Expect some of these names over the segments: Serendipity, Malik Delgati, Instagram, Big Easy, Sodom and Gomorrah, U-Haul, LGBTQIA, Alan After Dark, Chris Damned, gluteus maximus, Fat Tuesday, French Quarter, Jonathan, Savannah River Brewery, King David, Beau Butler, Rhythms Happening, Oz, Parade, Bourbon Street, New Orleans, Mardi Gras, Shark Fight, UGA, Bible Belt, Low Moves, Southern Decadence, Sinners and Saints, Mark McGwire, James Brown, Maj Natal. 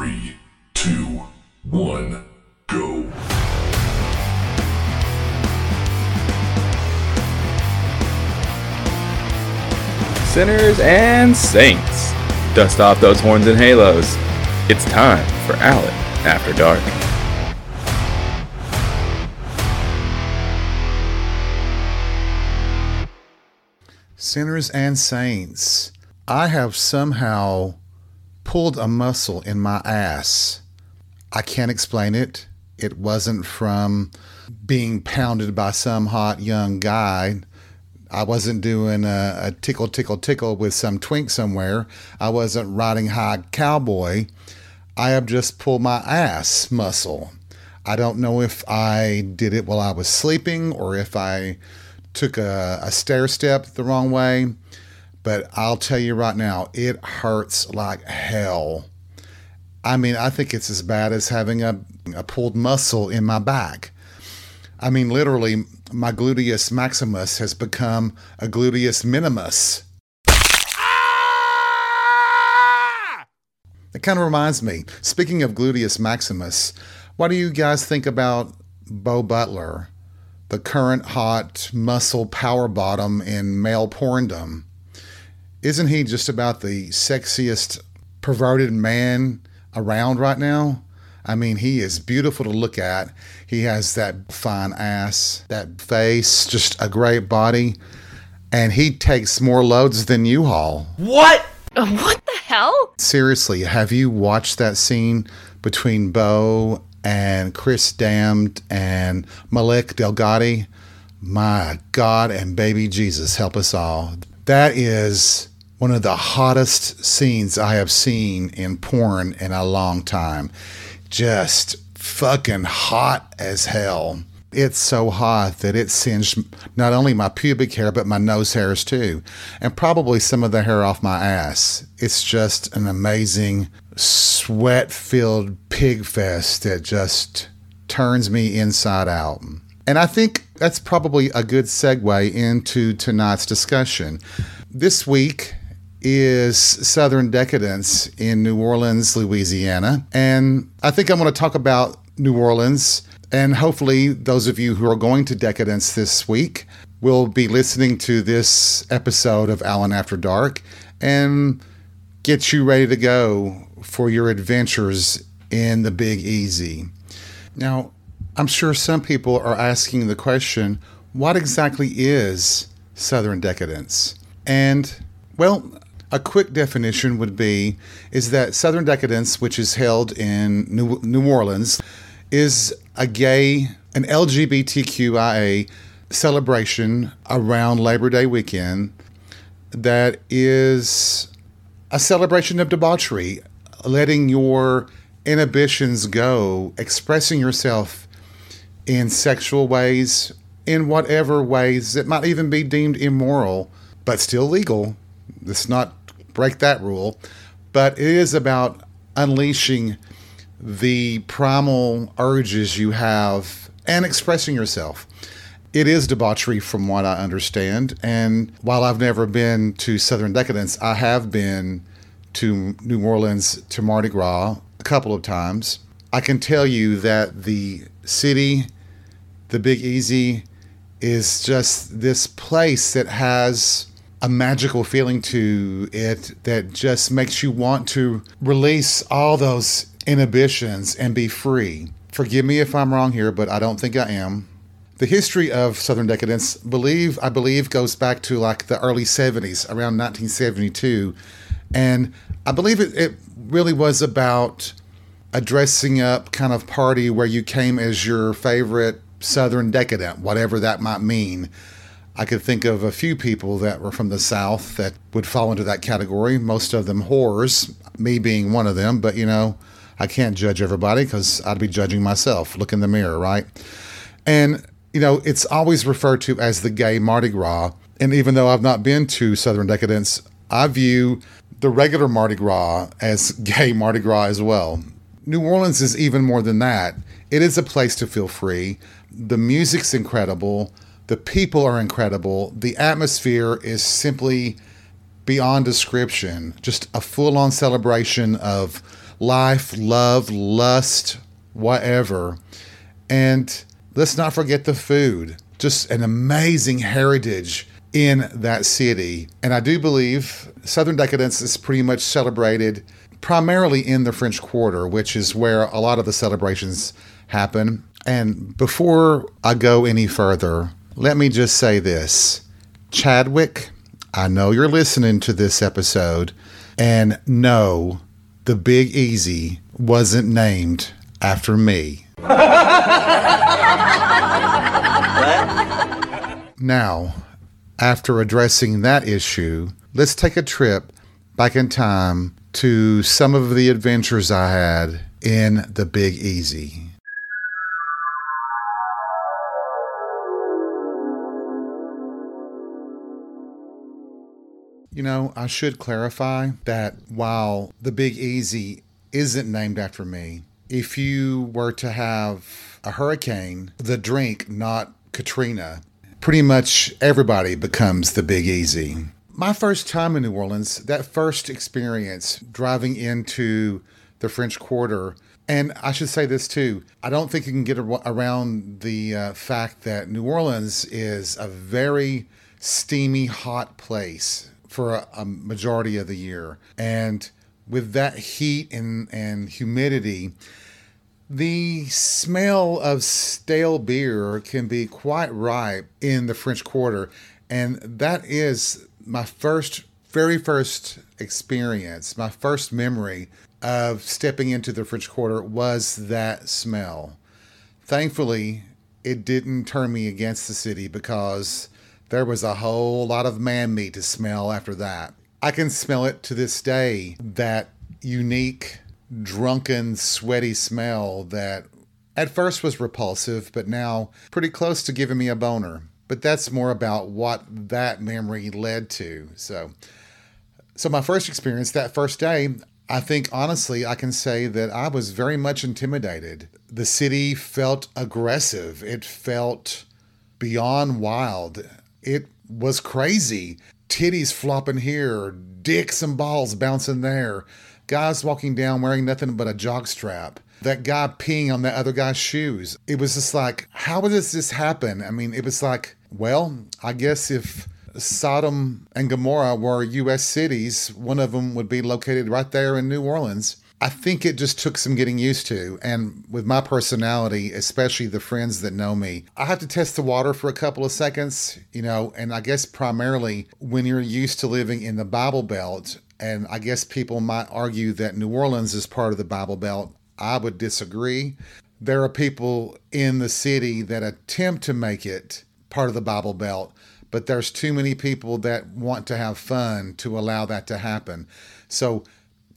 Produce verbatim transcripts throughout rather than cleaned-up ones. Three, two, one, go. Sinners and Saints, dust off those horns and halos. It's time for Alan After Dark. Sinners and Saints, I have somehow pulled a muscle in my ass. I can't explain it. It wasn't from being pounded by some hot young guy. I wasn't doing a, a tickle, tickle, tickle with some twink somewhere. I wasn't riding high cowboy. I have just pulled my ass muscle. I don't know if I did it while I was sleeping or if I took a, a stair step the wrong way. But I'll tell you right now, it hurts like hell. I mean, I think it's as bad as having a, a pulled muscle in my back. I mean, literally, my gluteus maximus has become a gluteus minimus. Ah! That kind of reminds me, speaking of gluteus maximus, what do you guys think about Beau Butler, the current hot muscle power bottom in male porndom? Isn't he just about the sexiest perverted man around right now? I mean, he is beautiful to look at. He has that fine ass, that face, just a great body. And he takes more loads than U-Haul. What? What the hell? Seriously, have you watched that scene between Beau and Chris Damned and Malik Delgati? My God and baby Jesus, help us all. That is one of the hottest scenes I have seen in porn in a long time. Just fucking hot as hell. It's so hot that it singed not only my pubic hair, but my nose hairs too. And probably some of the hair off my ass. It's just an amazing sweat-filled pig fest that just turns me inside out. And I think that's probably a good segue into tonight's discussion. This week is Southern Decadence in New Orleans, Louisiana. And I think I'm going to talk about New Orleans. And hopefully those of you who are going to Decadence this week will be listening to this episode of Alan After Dark and get you ready to go for your adventures in the Big Easy. Now, I'm sure some people are asking the question, what exactly is Southern Decadence? And, well, a quick definition would be is that Southern Decadence, which is held in New, New Orleans, is a gay, an L G B T Q I A celebration around Labor Day weekend that is a celebration of debauchery, letting your inhibitions go, expressing yourself in sexual ways, in whatever ways that might even be deemed immoral, but still legal. Let's not break that rule. But it is about unleashing the primal urges you have and expressing yourself. It is debauchery from what I understand. And while I've never been to Southern Decadence, I have been to New Orleans to Mardi Gras a couple of times. I can tell you that the city, the Big Easy, is just this place that has a magical feeling to it that just makes you want to release all those inhibitions and be free. Forgive me if I'm wrong here, but I don't think I am. The history of Southern Decadence, believe I believe, goes back to like the early seventies, around nineteen seventy-two. And I believe it, it really was about a dressing up kind of party where you came as your favorite Southern decadent, whatever that might mean. I could think of a few people that were from the South that would fall into that category, most of them whores, me being one of them. But, you know, I can't judge everybody because I'd be judging myself. Look in the mirror, right? And, you know, it's always referred to as the gay Mardi Gras. And even though I've not been to Southern Decadence, I view the regular Mardi Gras as gay Mardi Gras as well. New Orleans is even more than that. It is a place to feel free. The music's incredible. The people are incredible. The atmosphere is simply beyond description. Just a full-on celebration of life, love, lust, whatever. And let's not forget the food. Just an amazing heritage in that city. And I do believe Southern Decadence is pretty much celebrated primarily in the French Quarter, which is where a lot of the celebrations happen. And before I go any further, let me just say this. Chadwick, I know you're listening to this episode, and no, the Big Easy wasn't named after me. Now, after addressing that issue, let's take a trip back in time to some of the adventures I had in the Big Easy. You know, I should clarify that while the Big Easy isn't named after me, if you were to have a hurricane, the drink, not Katrina, pretty much everybody becomes the Big Easy. My first time in New Orleans, that first experience driving into the French Quarter, and I should say this too, I don't think you can get around the uh, fact that New Orleans is a very steamy, hot place for a, a majority of the year. And with that heat and, and humidity, the smell of stale beer can be quite ripe in the French Quarter. And that is my first, very first experience, my first memory of stepping into the French Quarter was that smell. Thankfully, it didn't turn me against the city because there was a whole lot of man meat to smell after that. I can smell it to this day, that unique, drunken, sweaty smell that at first was repulsive, but now pretty close to giving me a boner. But that's more about what that memory led to. So, so my first experience, that first day, I think honestly I can say that I was very much intimidated. The city felt aggressive. It felt beyond wild. It was crazy. Titties flopping here, dicks and balls bouncing there, guys walking down wearing nothing but a jog strap, that guy peeing on that other guy's shoes. It was just like, how does this happen? I mean, it was like, well, I guess if Sodom and Gomorrah were U S cities, one of them would be located right there in New Orleans. I think it just took some getting used to. And with my personality, especially the friends that know me, I have to test the water for a couple of seconds, you know, and I guess primarily when you're used to living in the Bible Belt, and I guess people might argue that New Orleans is part of the Bible Belt. I would disagree. There are people in the city that attempt to make it part of the Bible Belt, but there's too many people that want to have fun to allow that to happen. So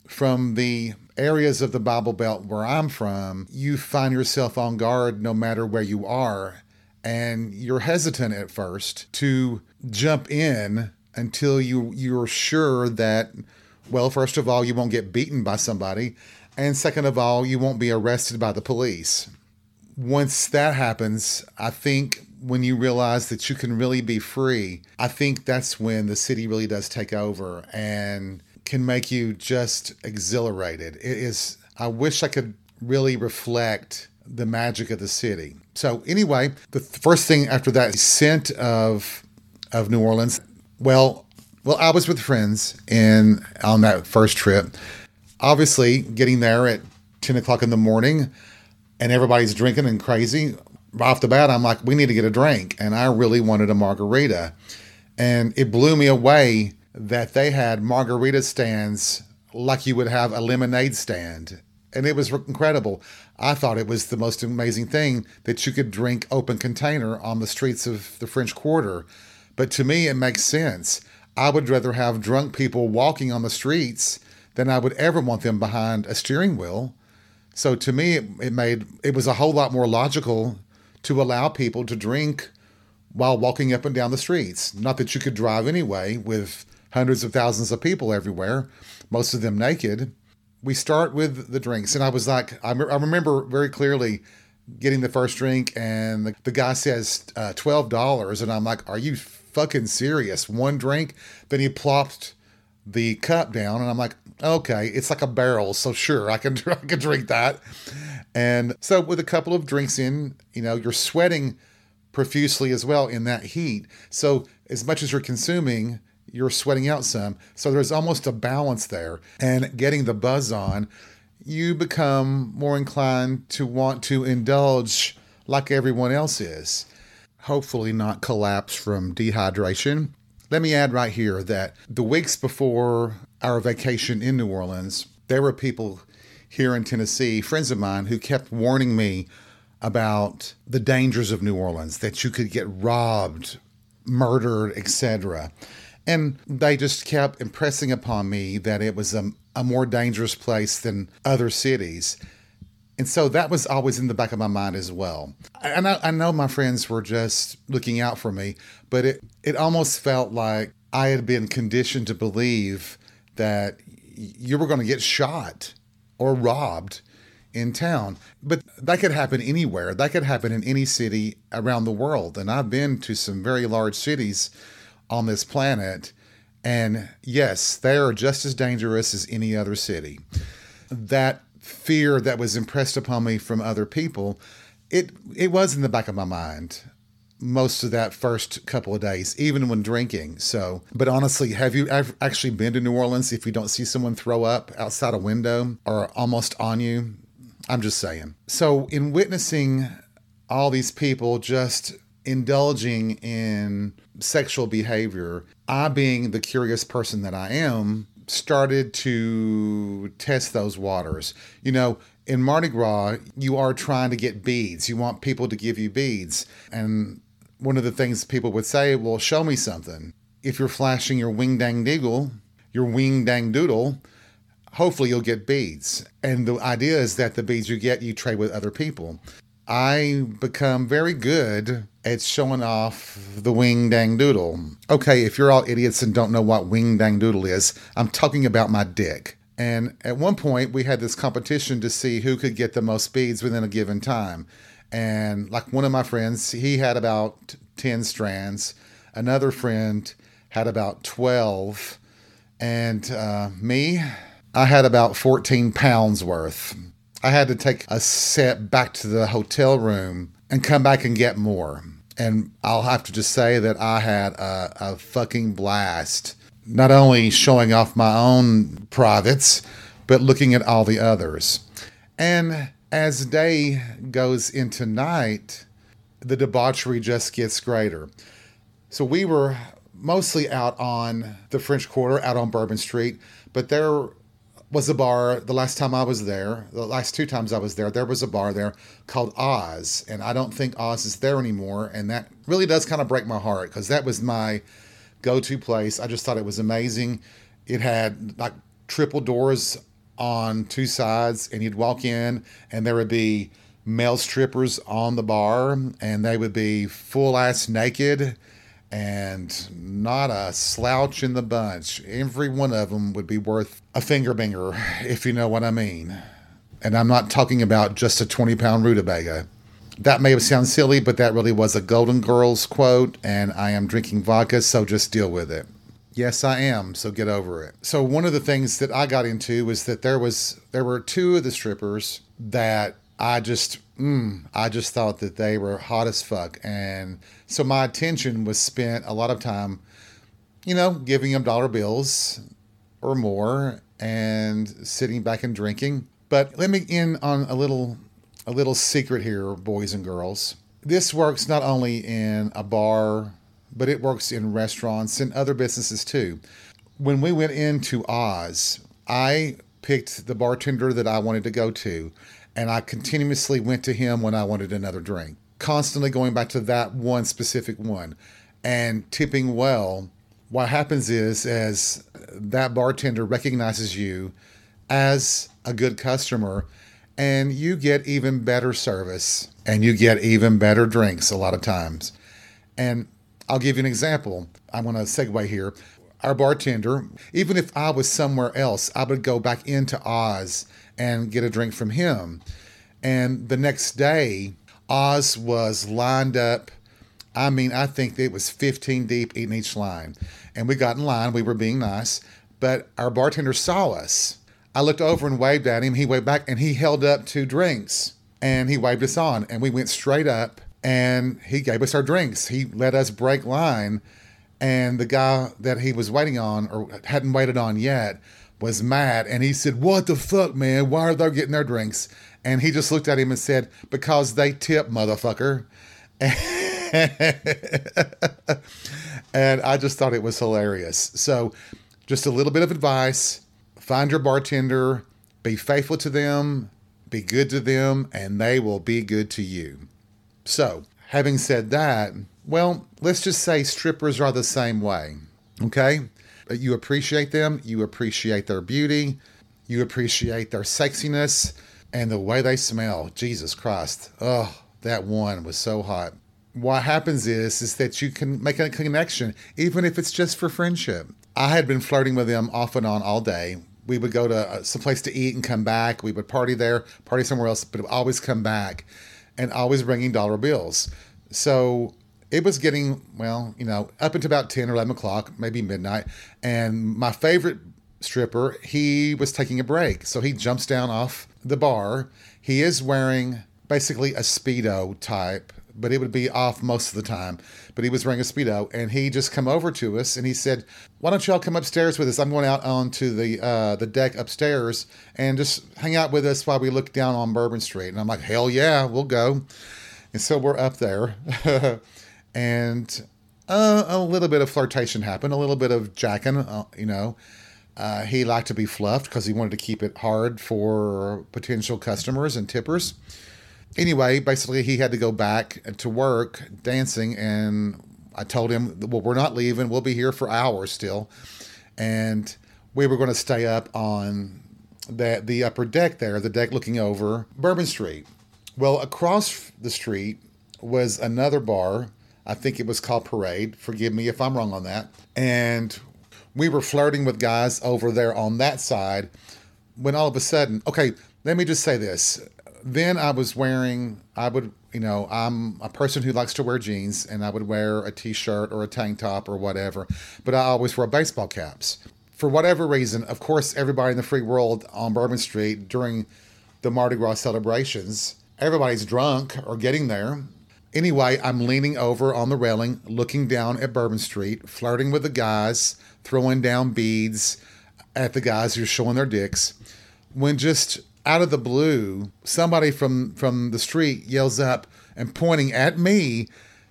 from the areas of the Bible Belt where I'm from, you find yourself on guard no matter where you are, and you're hesitant at first to jump in until you, you're sure that, well, first of all, you won't get beaten by somebody, and second of all, you won't be arrested by the police. Once that happens, I think when you realize that you can really be free, I think that's when the city really does take over and can make you just exhilarated. It is, I wish I could really reflect the magic of the city. So anyway, the first thing after that scent of of New Orleans, well, well, I was with friends in on that first trip. Obviously, getting there at ten o'clock in the morning and everybody's drinking and crazy, right off the bat, I'm like, we need to get a drink. And I really wanted a margarita. And it blew me away that they had margarita stands like you would have a lemonade stand. And it was incredible. I thought it was the most amazing thing that you could drink open container on the streets of the French Quarter. But to me, it makes sense. I would rather have drunk people walking on the streets than I would ever want them behind a steering wheel. So to me, it, it made it was a whole lot more logical to allow people to drink while walking up and down the streets. Not that you could drive anyway with hundreds of thousands of people everywhere, most of them naked. We start with the drinks. And I was like, I, re- I remember very clearly getting the first drink and the, the guy says uh, twelve dollars. And I'm like, are you fucking serious? One drink? Then he plopped the cup down, and I'm like, okay, it's like a barrel, so sure, I can, I can drink that. And so with a couple of drinks in, you know, you're sweating profusely as well in that heat. So as much as you're consuming, you're sweating out some. So there's almost a balance there. And getting the buzz on, you become more inclined to want to indulge like everyone else is. Hopefully not collapse from dehydration. Let me add right here that the weeks before our vacation in New Orleans, there were people here in Tennessee, friends of mine, who kept warning me about the dangers of New Orleans, that you could get robbed, murdered, et cetera. And they just kept impressing upon me that it was a, a more dangerous place than other cities. And so that was always in the back of my mind as well. And I, I know my friends were just looking out for me, but it, it almost felt like I had been conditioned to believe that you were going to get shot or robbed in town. But that could happen anywhere. That could happen in any city around the world. And I've been to some very large cities on this planet. And yes, they are just as dangerous as any other city. That fear that was impressed upon me from other people, it it was in the back of my mind most of that first couple of days, even when drinking. So, but honestly, have you ever actually been to New Orleans if you don't see someone throw up outside a window or almost on you? I'm just saying. So in witnessing all these people just indulging in sexual behavior, I, being the curious person that I am, started to test those waters. You know, in Mardi Gras, you are trying to get beads. You want people to give you beads. And one of the things people would say, well, show me something. If you're flashing your wing-dang-deagle, your wing-dang-doodle, hopefully you'll get beads. And the idea is that the beads you get, you trade with other people. I become very good at showing off the wing dang doodle. Okay, if you're all idiots and don't know what wing dang doodle is, I'm talking about my dick. And at one point, we had this competition to see who could get the most beads within a given time. And like one of my friends, he had about ten strands. Another friend had about twelve. And uh, me, I had about fourteen pounds worth. I had to take a set back to the hotel room and come back and get more. And I'll have to just say that I had a, a fucking blast. Not only showing off my own privates, but looking at all the others. And as day goes into night, the debauchery just gets greater. So we were mostly out on the French Quarter, out on Bourbon Street, but there was a bar the last time I was there, the last two times I was there, there was a bar there called Oz. And I don't think Oz is there anymore. And that really does kind of break my heart because that was my go-to place. I just thought it was amazing. It had like triple doors on two sides and you'd walk in and there would be male strippers on the bar and they would be full ass naked and not a slouch in the bunch. Every one of them would be worth a finger banger, if you know what I mean. And I'm not talking about just a twenty-pound rutabaga. That may sound silly, but that really was a Golden Girls quote, and I am drinking vodka, so just deal with it. Yes, I am, so get over it. So one of the things that I got into was that there was there were two of the strippers that I just... Mm, I just thought that they were hot as fuck. And so my attention was spent a lot of time, you know, giving them dollar bills or more and sitting back and drinking. But let me in on a little, a little secret here, boys and girls. This works not only in a bar, but it works in restaurants and other businesses too. When we went into Oz, I picked the bartender that I wanted to go to. And I continuously went to him when I wanted another drink, constantly going back to that one specific one and tipping well. What happens is, as that bartender recognizes you as a good customer and you get even better service and you get even better drinks a lot of times. And I'll give you an example. I'm going to segue here. Our bartender, even if I was somewhere else, I would go back into Oz and get a drink from him. And the next day, Oz was lined up. I mean, I think it was fifteen deep in each line. And we got in line. We were being nice. but our bartender saw us. I looked over and waved at him. He waved back, and he held up two drinks, and he waved us on, and we went straight up, and he gave us our drinks. He let us break line, and the guy that he was waiting on or hadn't waited on yet was mad, and he said, "What the fuck, man? Why are they getting their drinks?" And he just looked at him and said, "Because they tip, motherfucker." And I just thought it was hilarious. So just a little bit of advice. Find your bartender, be faithful to them, be good to them, and they will be good to you. So, having said that, well, let's just say strippers are the same way, okay? You appreciate them, you appreciate their beauty, you appreciate their sexiness, and the way they smell. Jesus Christ. Oh, that one was so hot. What happens is, is that you can make a connection, even if it's just for friendship. I had been flirting with them off and on all day. We would go to some place to eat and come back. We would party there, party somewhere else, but always come back and always bringing dollar bills. So it was getting, well, you know, up until about ten or eleven o'clock, maybe midnight. And my favorite stripper, he was taking a break. So he jumps down off the bar. He is wearing basically a Speedo type, but it would be off most of the time. But he was wearing a Speedo, and he just come over to us, and he said, "Why don't y'all come upstairs with us? I'm going out onto the uh, the deck upstairs and just hang out with us while we look down on Bourbon Street." And I'm like, "Hell yeah, we'll go." And so we're up there. And uh, a little bit of flirtation happened, a little bit of jacking, uh, you know. Uh, he liked to be fluffed because he wanted to keep it hard for potential customers and tippers. Anyway, basically, he had to go back to work dancing, and I told him, well, we're not leaving. We'll be here for hours still. And we were going to stay up on the, the upper deck there, the deck looking over Bourbon Street. Well, across the street was another bar. I think it was called Parade. Forgive me if I'm wrong on that. And we were flirting with guys over there on that side when all of a sudden, okay, let me just say this. Then I was wearing, I would, you know, I'm a person who likes to wear jeans, and I would wear a t-shirt or a tank top or whatever, but I always wore baseball caps. For whatever reason, of course, everybody in the free world on Bourbon Street during the Mardi Gras celebrations, everybody's drunk or getting there. Anyway, I'm leaning over on the railing, looking down at Bourbon Street, flirting with the guys, throwing down beads at the guys who are showing their dicks, when just out of the blue, somebody from, from the street yells up and pointing at me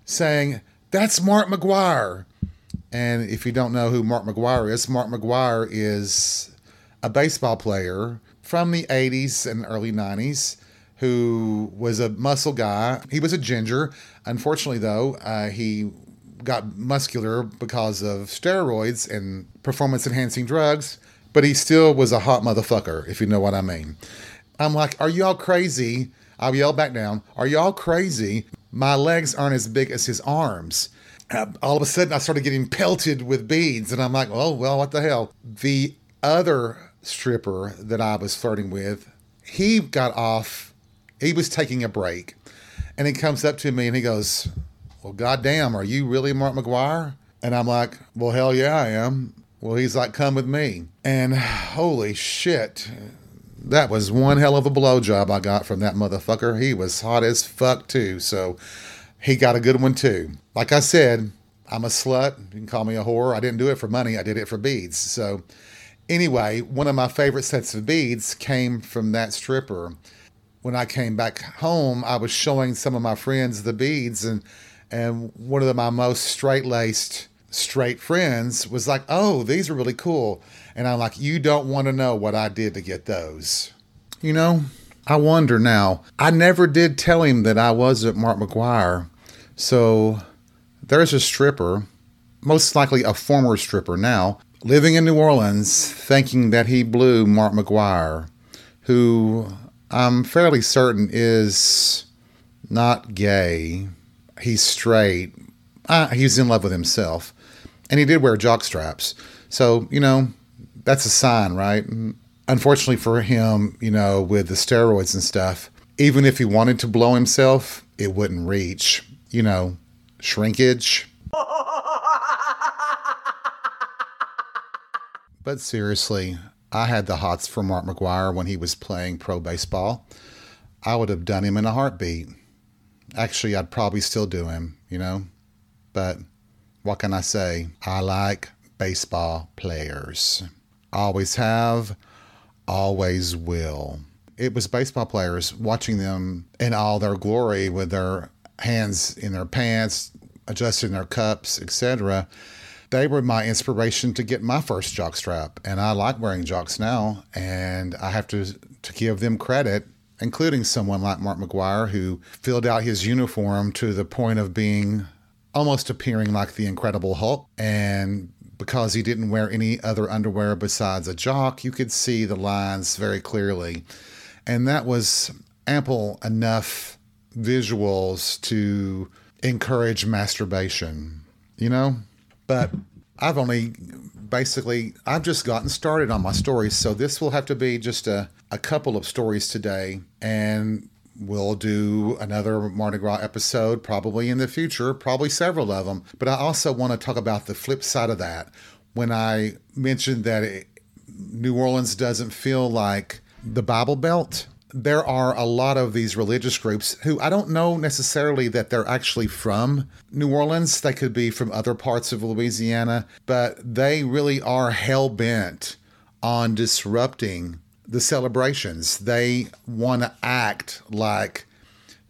saying, "That's Mark McGwire." And if you don't know who Mark McGwire is, Mark McGwire is a baseball player from the eighties and early nineties who was a muscle guy. He was a ginger. Unfortunately, though, uh, he got muscular because of steroids and performance-enhancing drugs. But he still was a hot motherfucker, if you know what I mean. I'm like, "Are y'all crazy?" I'll yell back down, "Are y'all crazy? My legs aren't as big as his arms." Uh, all of a sudden, I started getting pelted with beads. And I'm like, oh, well, what the hell? The other stripper that I was flirting with, he got off. He was taking a break. And he comes up to me and he goes, "Well, goddamn, are you really Mark McGwire?" And I'm like, "Well, hell yeah, I am." Well, he's like, "Come with me." And holy shit, that was one hell of a blowjob I got from that motherfucker. He was hot as fuck, too. So he got a good one, too. Like I said, I'm a slut. You can call me a whore. I didn't do it for money. I did it for beads. So anyway, one of my favorite sets of beads came from that stripper. When I came back home, I was showing some of my friends the beads. And, and one of the, my most straight-laced straight friends was like, "Oh, these are really cool." And I'm like, "You don't want to know what I did to get those." You know, I wonder now, I never did tell him that I wasn't Mark McGwire. So there's a stripper, most likely a former stripper now, living in New Orleans, thinking that he blew Mark McGwire, who I'm fairly certain is not gay. He's straight. Uh, he's in love with himself. And he did wear jock straps. So, you know, that's a sign, right? Unfortunately for him, you know, with the steroids and stuff, even if he wanted to blow himself, it wouldn't reach. You know, shrinkage. But seriously, I had the hots for Mark McGwire when he was playing pro baseball. I would have done him in a heartbeat. Actually, I'd probably still do him, you know. But what can I say? I like baseball players. Always have, always will. It was baseball players, watching them in all their glory with their hands in their pants, adjusting their cups, et cetera. They were my inspiration to get my first jockstrap, and I like wearing jocks now, and I have to to give them credit, including someone like Mark McGwire, who filled out his uniform to the point of being almost appearing like the Incredible Hulk. And because he didn't wear any other underwear besides a jock, you could see the lines very clearly. And that was ample enough visuals to encourage masturbation, you know? But I've only basically, I've just gotten started on my stories. So this will have to be just a, a couple of stories today. And we'll do another Mardi Gras episode probably in the future, probably several of them. But I also want to talk about the flip side of that. When I mentioned that it, New Orleans doesn't feel like the Bible Belt, there are a lot of these religious groups who I don't know necessarily that they're actually from New Orleans. They could be from other parts of Louisiana, but they really are hell-bent on disrupting the celebrations. They want to act like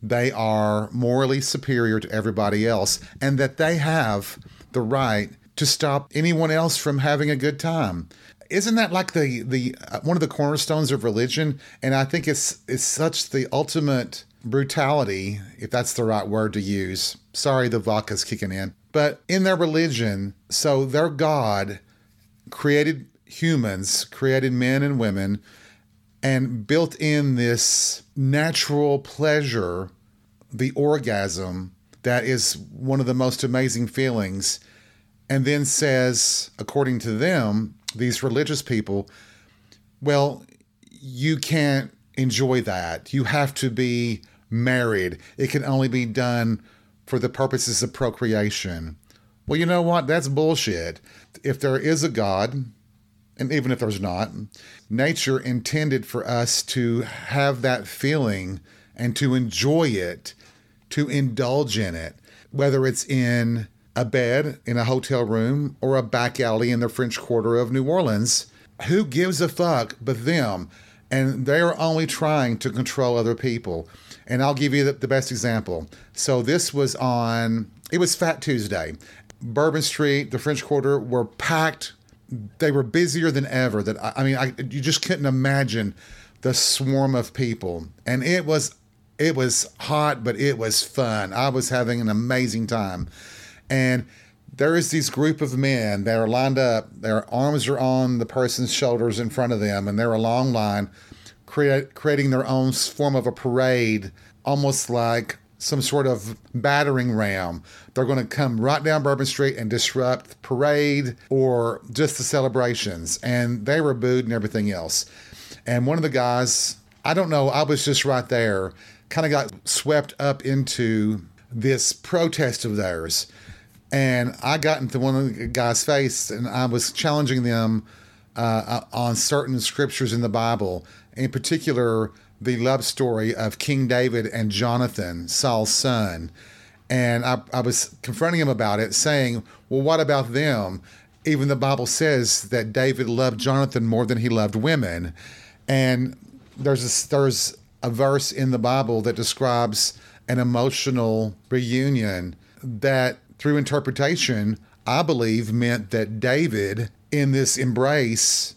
they are morally superior to everybody else and that they have the right to stop anyone else from having a good time. Isn't that like the the uh, one of the cornerstones of religion? And I think it's it's such the ultimate brutality, if that's the right word to use. Sorry, the vodka's kicking in. But in their religion, so their God created humans, created men and women, and built in this natural pleasure, the orgasm, that is one of the most amazing feelings. And then says, according to them, these religious people, well, you can't enjoy that. You have to be married. It can only be done for the purposes of procreation. Well, you know what? That's bullshit. If there is a God, and even if there's not, nature intended for us to have that feeling and to enjoy it, to indulge in it, whether it's in a bed in a hotel room or a back alley in the French Quarter of New Orleans. Who gives a fuck but them? And they are only trying to control other people. And I'll give you the, the best example. So this was on, it was Fat Tuesday. Bourbon Street, the French Quarter were packed. They were busier than ever. That I, I mean, I, you just couldn't imagine the swarm of people. And it was, it was hot, but it was fun. I was having an amazing time. And there is this group of men that are lined up, their arms are on the person's shoulders in front of them, and they're a long line, create, creating their own form of a parade, almost like some sort of battering ram. They're going to come right down Bourbon Street and disrupt the parade or just the celebrations. And they were booed and everything else. And one of the guys, I don't know, I was just right there, kind of got swept up into this protest of theirs. And I got into one of the guys' face, and I was challenging them uh, on certain scriptures in the Bible, in particular, the love story of King David and Jonathan, Saul's son. And I, I was confronting him about it, saying, well, what about them? Even the Bible says that David loved Jonathan more than he loved women. And there's a, there's a verse in the Bible that describes an emotional reunion that, through interpretation, I believe meant that David, in this embrace,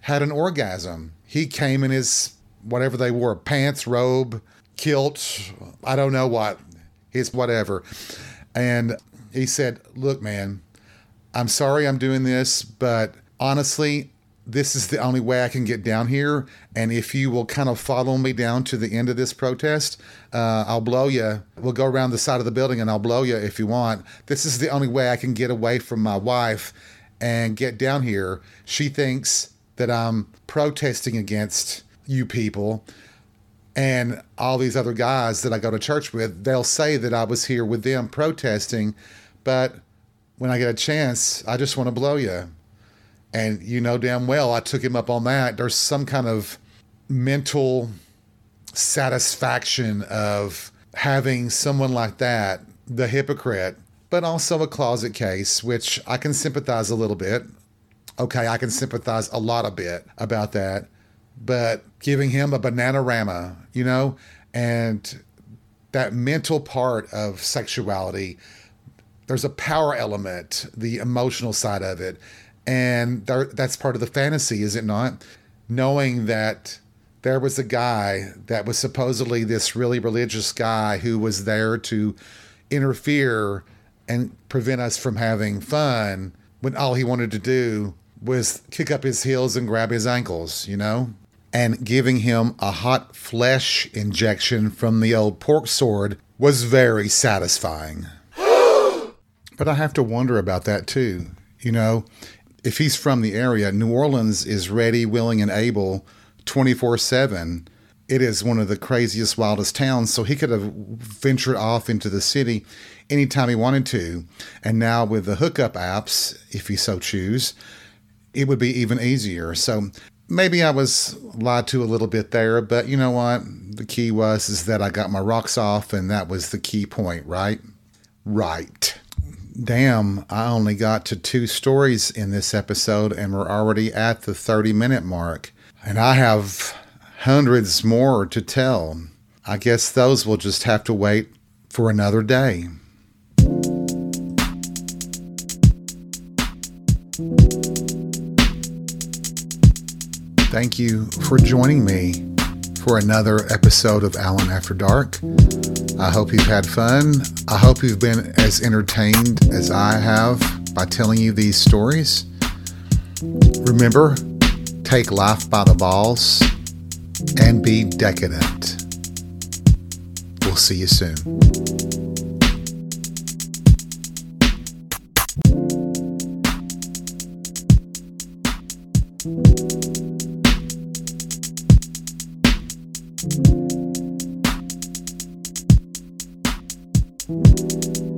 had an orgasm. He came in his, whatever they wore, pants, robe, kilt, I don't know what, his whatever. And he said, look, man, I'm sorry I'm doing this, but honestly, this is the only way I can get down here. And if you will kind of follow me down to the end of this protest, uh, I'll blow you. We'll go around the side of the building and I'll blow you if you want. This is the only way I can get away from my wife and get down here. She thinks that I'm protesting against you people. And all these other guys that I go to church with, they'll say that I was here with them protesting. But when I get a chance, I just want to blow you. And you know damn well I took him up on that. There's some kind of mental satisfaction of having someone like that, the hypocrite, but also a closet case, which I can sympathize a little bit. Okay, I can sympathize a lot a bit about that, but giving him a bananarama, you know, and that mental part of sexuality, there's a power element, the emotional side of it. And there, that's part of the fantasy, is it not? Knowing that there was a guy that was supposedly this really religious guy who was there to interfere and prevent us from having fun, when all he wanted to do was kick up his heels and grab his ankles, you know? And giving him a hot flesh injection from the old pork sword was very satisfying. But I have to wonder about that too. You know, if he's from the area, New Orleans is ready, willing, and able twenty-four seven. It is one of the craziest, wildest towns. So he could have ventured off into the city anytime he wanted to. And now with the hookup apps, if he so choose, it would be even easier. So maybe I was lied to a little bit there, but you know what? The key was is that I got my rocks off, and that was the key point, right? Right. Damn, I only got to two stories in this episode, and we're already at the thirty-minute mark. And I have hundreds more to tell. I guess those will just have to wait for another day. Thank you for joining me for another episode of Alan After Dark. I hope you've had fun. I hope you've been as entertained as I have by telling you these stories. Remember, take life by the balls and be decadent. We'll see you soon. Thank you.